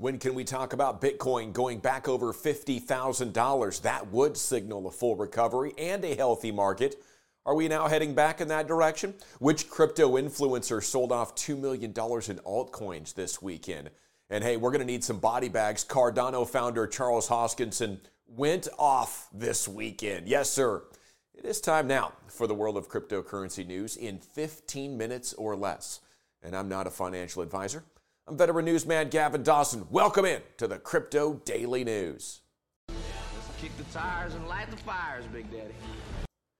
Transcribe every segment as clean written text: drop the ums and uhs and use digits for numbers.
When can we talk about Bitcoin going back over $50,000? That would signal a full recovery and a healthy market. Are we now heading back in that direction? Which crypto influencer sold off $2 million in altcoins this weekend? And hey, we're going to need some body bags. Cardano founder Charles Hoskinson went off this weekend. Yes, sir. It is time now for the world of cryptocurrency news in 15 minutes or less. And I'm not a financial advisor. I'm veteran newsman Gavin Dawson. Welcome in to the Crypto Daily News. Let's kick the tires and light the fires, Big Daddy.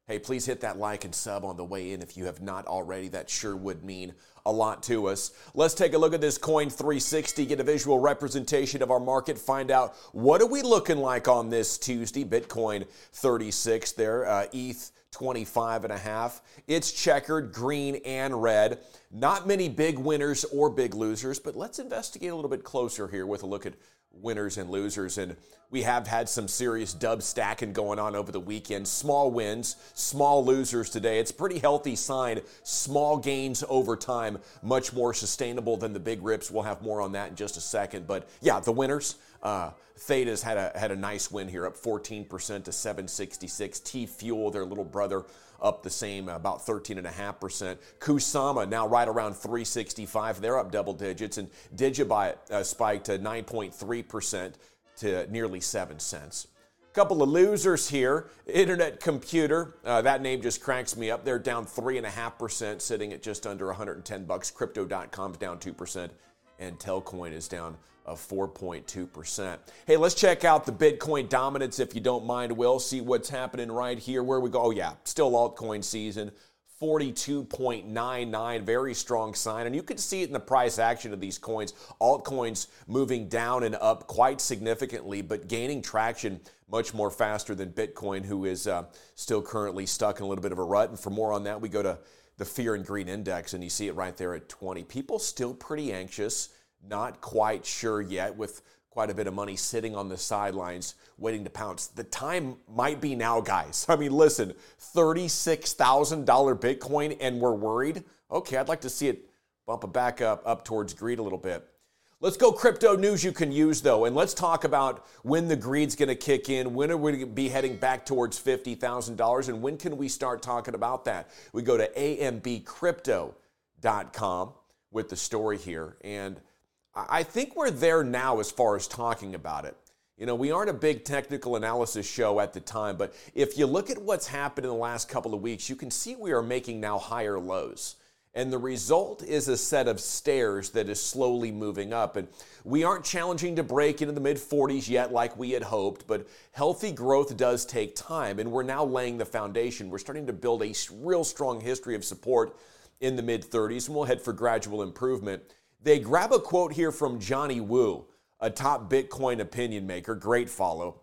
Hey, please hit that like and sub on the way in if you have not already. That sure would mean a lot to us. Let's take a look at this Coin 360, get a visual representation of our market, find out what are we looking like on this Tuesday. Bitcoin 36 there, ETH 25.5. It's checkered, green and red. Not many big winners or big losers, but let's investigate a little bit closer here with a look at winners and losers. And we have had some serious dub stacking going on over the weekend. Small wins, small losers today. It's a pretty healthy sign. Small gains over time, much more sustainable than the big rips. We'll have more on that in just a second. But yeah, the winners. Theta's had a nice win here, up 14% to 766. T Fuel, their little brother, up the same, about 13.5%. Kusama now right around 365. They're up double digits. And Digibyte spiked to 9.3% to nearly 7 cents. Couple of losers here. Internet Computer, that name just cracks me up. They're down 3.5%, sitting at just under 110 bucks. Crypto.com's down 2%. And Telcoin is down 4.2%. Hey, let's check out the Bitcoin dominance if you don't mind, Will. See what's happening right here. Where we go? Oh, yeah, still altcoin season. 42.99, very strong sign. And you can see it in the price action of these coins. Altcoins moving down and up quite significantly, but gaining traction much more faster than Bitcoin, who is still currently stuck in a little bit of a rut. And for more on that, we go to the Fear and Greed Index, and you see it right there at 20. People still pretty anxious, not quite sure yet, with quite a bit of money sitting on the sidelines waiting to pounce. The time might be now, guys. I mean, listen, $36,000 Bitcoin and we're worried? Okay, I'd like to see it bump it back up towards greed a little bit. Let's go crypto news you can use, though, and let's talk about when the greed's going to kick in, when are we going to be heading back towards $50,000, and when can we start talking about that? We go to ambcrypto.com with the story here, and I think we're there now as far as talking about it. You know, we aren't a big technical analysis show at the time, but if you look at what's happened in the last couple of weeks, you can see we are making now higher lows. And the result is a set of stairs that is slowly moving up. And we aren't challenging to break into the mid-40s yet like we had hoped, but healthy growth does take time. And we're now laying the foundation. We're starting to build a real strong history of support in the mid-30s, and we'll head for gradual improvement. They grab a quote here from Johnny Wu, a top Bitcoin opinion maker, great follow,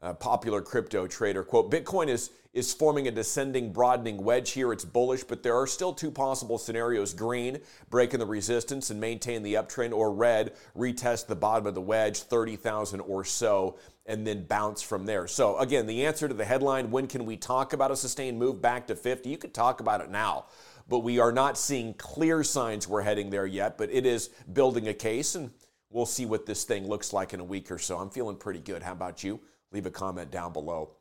a popular crypto trader. Quote, Bitcoin is forming a descending, broadening wedge here. It's bullish, but there are still two possible scenarios. Green, breaking the resistance and maintain the uptrend, or red, retest the bottom of the wedge, 30,000 or so, and then bounce from there. So again, the answer to the headline, when can we talk about a sustained move back to 50? You could talk about it now, but we are not seeing clear signs we're heading there yet, but it is building a case, and we'll see what this thing looks like in a week or so. I'm feeling pretty good. How about you? Leave a comment down below.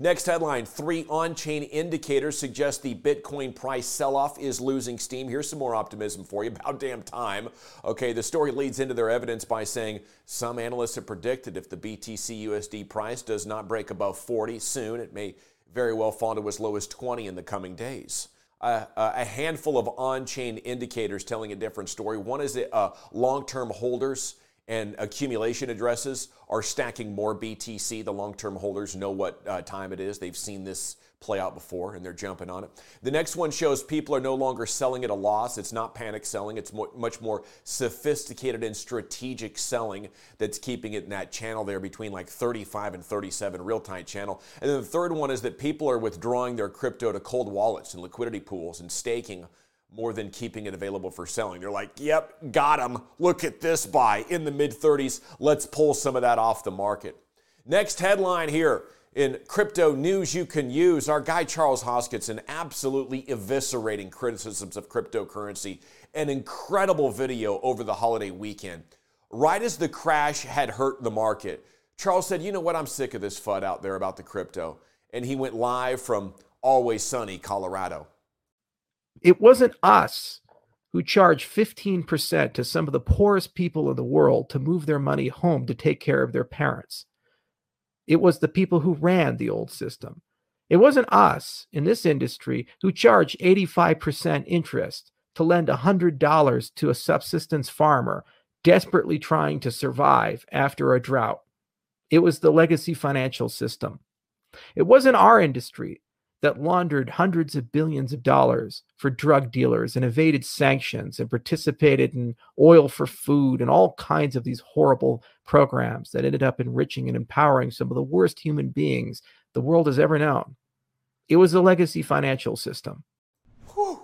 Next headline, 3 on-chain indicators suggest the Bitcoin price sell-off is losing steam. Here's some more optimism for you. About damn time. Okay, the story leads into their evidence by saying some analysts have predicted if the BTC USD price does not break above 40 soon, it may very well fall to as low as 20 in the coming days. A handful of on-chain indicators telling a different story. One is that long-term holders and accumulation addresses are stacking more BTC. The long-term holders know what time it is. They've seen this play out before, and they're jumping on it. The next one shows people are no longer selling at a loss. It's not panic selling. It's much more sophisticated and strategic selling that's keeping it in that channel there between like 35 and 37, real tight channel. And then the third one is that people are withdrawing their crypto to cold wallets and liquidity pools and staking more than keeping it available for selling. They're like, yep, got them. Look at this buy in the mid-30s. Let's pull some of that off the market. Next headline here in crypto news you can use, our guy Charles Hoskinson absolutely eviscerating criticisms of cryptocurrency. An incredible video over the holiday weekend. right as the crash had hurt the market. Charles said, you know what, I'm sick of this FUD out there about the crypto. And he went live from Always Sunny, Colorado. It wasn't us who charged 15% to some of the poorest people in the world to move their money home to take care of their parents. It was the people who ran the old system. It wasn't us in this industry who charged 85% interest to lend $100 to a subsistence farmer desperately trying to survive after a drought. It was the legacy financial system. It wasn't our industry that laundered hundreds of billions of dollars for drug dealers and evaded sanctions and participated in oil for food and all kinds of these horrible programs that ended up enriching and empowering some of the worst human beings the world has ever known. It was the legacy financial system. Whew.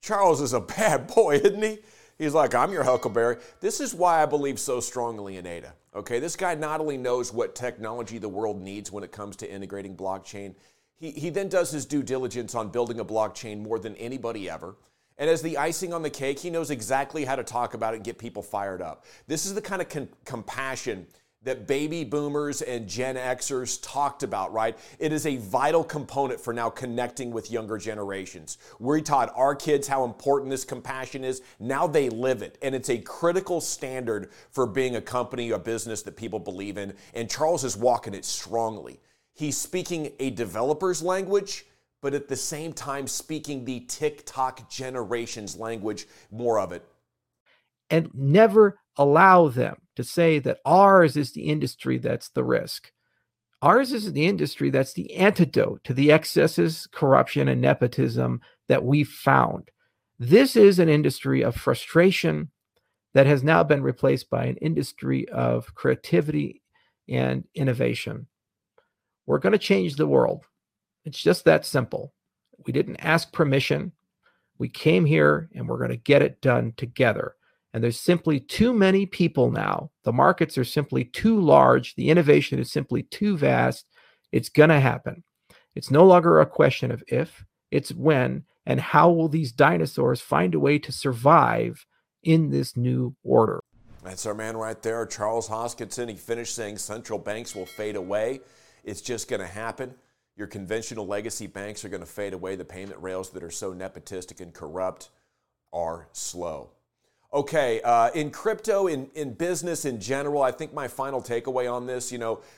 Charles is a bad boy, isn't he? He's like, I'm your Huckleberry. This is why I believe so strongly in Ada. Okay, this guy not only knows what technology the world needs when it comes to integrating blockchain, he then does his due diligence on building a blockchain more than anybody ever. And as the icing on the cake, he knows exactly how to talk about it and get people fired up. This is the kind of compassion that baby boomers and Gen Xers talked about, right? It is a vital component for now connecting with younger generations. We taught our kids how important this compassion is. Now they live it. And it's a critical standard for being a company, a business that people believe in. And Charles is walking it strongly. He's speaking a developer's language, but at the same time speaking the TikTok generation's language, more of it. And never allow them to say that ours is the industry that's the risk. Ours is the industry that's the antidote to the excesses, corruption, and nepotism that we found. This is an industry of frustration that has now been replaced by an industry of creativity and innovation. We're going to change the world. It's just that simple. We didn't ask permission. We came here and we're going to get it done together. And there's simply too many people now. The markets are simply too large. The innovation is simply too vast. It's going to happen. It's no longer a question of if, it's when, and how will these dinosaurs find a way to survive in this new order. That's our man right there, Charles Hoskinson. He finished saying central banks will fade away. It's just going to happen. Your conventional legacy banks are going to fade away. The payment rails that are so nepotistic and corrupt are slow. Okay, in crypto, in business in general, I think my final takeaway on this,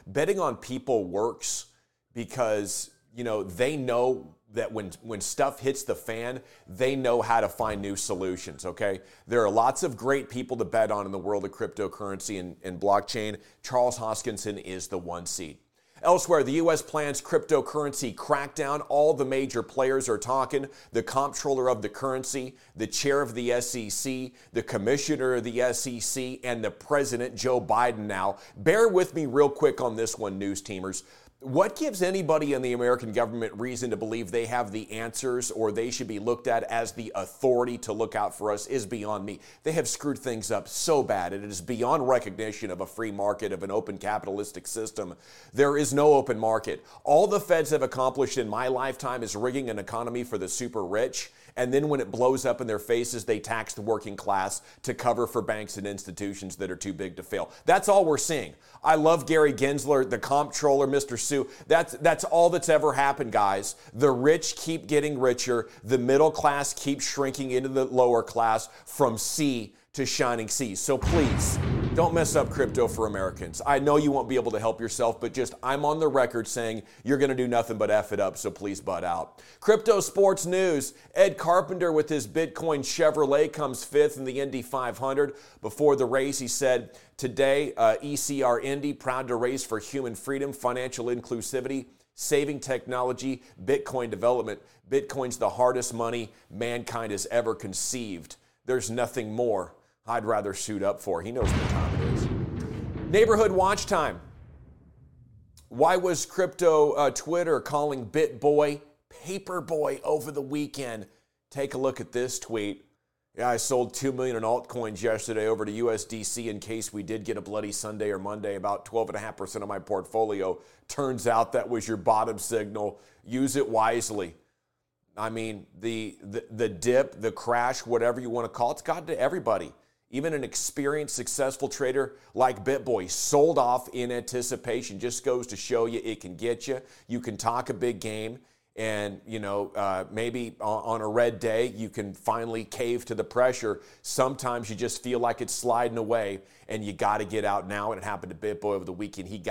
betting on people works because, they know that when stuff hits the fan, they know how to find new solutions, okay? There are lots of great people to bet on in the world of cryptocurrency and blockchain. Charles Hoskinson is the one seed. Elsewhere, the U.S. plans cryptocurrency crackdown. All the major players are talking. The comptroller of the currency, the chair of the SEC, the commissioner of the SEC, and the president, Joe Biden now. Bear with me real quick on this one, news teamers. What gives anybody in the American government reason to believe they have the answers or they should be looked at as the authority to look out for us is beyond me. They have screwed things up so bad, and it is beyond recognition of a free market, of an open capitalistic system. There is no open market. All the feds have accomplished in my lifetime is rigging an economy for the super rich. And then when it blows up in their faces, they tax the working class to cover for banks and institutions that are too big to fail. That's all we're seeing. I love Gary Gensler, the comptroller, Mr. Sue. That's all that's ever happened, guys. The rich keep getting richer. The middle class keeps shrinking into the lower class from sea to shining sea. So please, don't mess up crypto for Americans. I know you won't be able to help yourself, but I'm on the record saying you're going to do nothing but F it up, so please butt out. Crypto sports news. Ed Carpenter with his Bitcoin Chevrolet comes fifth in the Indy 500. Before the race, he said, today, ECR Indy, proud to race for human freedom, financial inclusivity, saving technology, Bitcoin development. Bitcoin's the hardest money mankind has ever conceived. There's nothing more I'd rather suit up for. He knows what time it is. Neighborhood watch time. Why was crypto Twitter calling BitBoy Paperboy over the weekend? Take a look at this tweet. Yeah, I sold 2 million in altcoins yesterday over to USDC in case we did get a bloody Sunday or Monday, about 12.5% of my portfolio. Turns out that was your bottom signal. Use it wisely. I mean, the dip, the crash, whatever you want to call it, it's gotten to everybody. Even an experienced, successful trader like BitBoy sold off in anticipation. Just goes to show you it can get you. You can talk a big game and, you know, maybe on a red day, you can finally cave to the pressure. Sometimes you just feel like it's sliding away and you got to get out now. And it happened to BitBoy over the weekend. He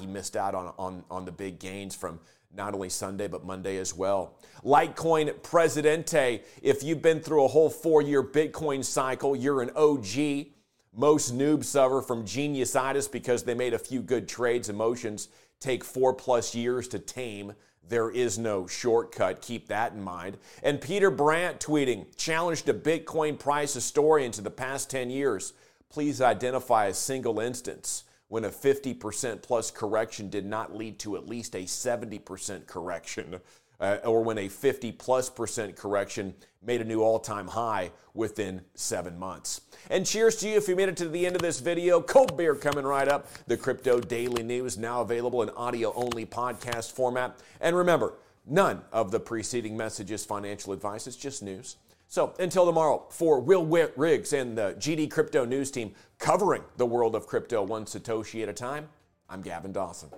he missed out on the big gains from not only Sunday, but Monday as well. Litecoin Presidente, if you've been through a whole 4-year Bitcoin cycle, you're an OG. Most noobs suffer from geniusitis because they made a few good trades. Emotions take 4+ years to tame. There is no shortcut. Keep that in mind. And Peter Brandt tweeting, challenge to Bitcoin price historians in the past 10 years. Please identify a single instance when a 50% plus correction did not lead to at least a 70% correction, or when a 50+% correction made a new all-time high within 7 months. And cheers to you if you made it to the end of this video. Cold beer coming right up. The Crypto Daily News, now available in audio-only podcast format. And remember, none of the preceding messages, financial advice, it's just news. So until tomorrow, for Will Witt Riggs and the GD Crypto News team covering the world of crypto one Satoshi at a time, I'm Gavin Dawson.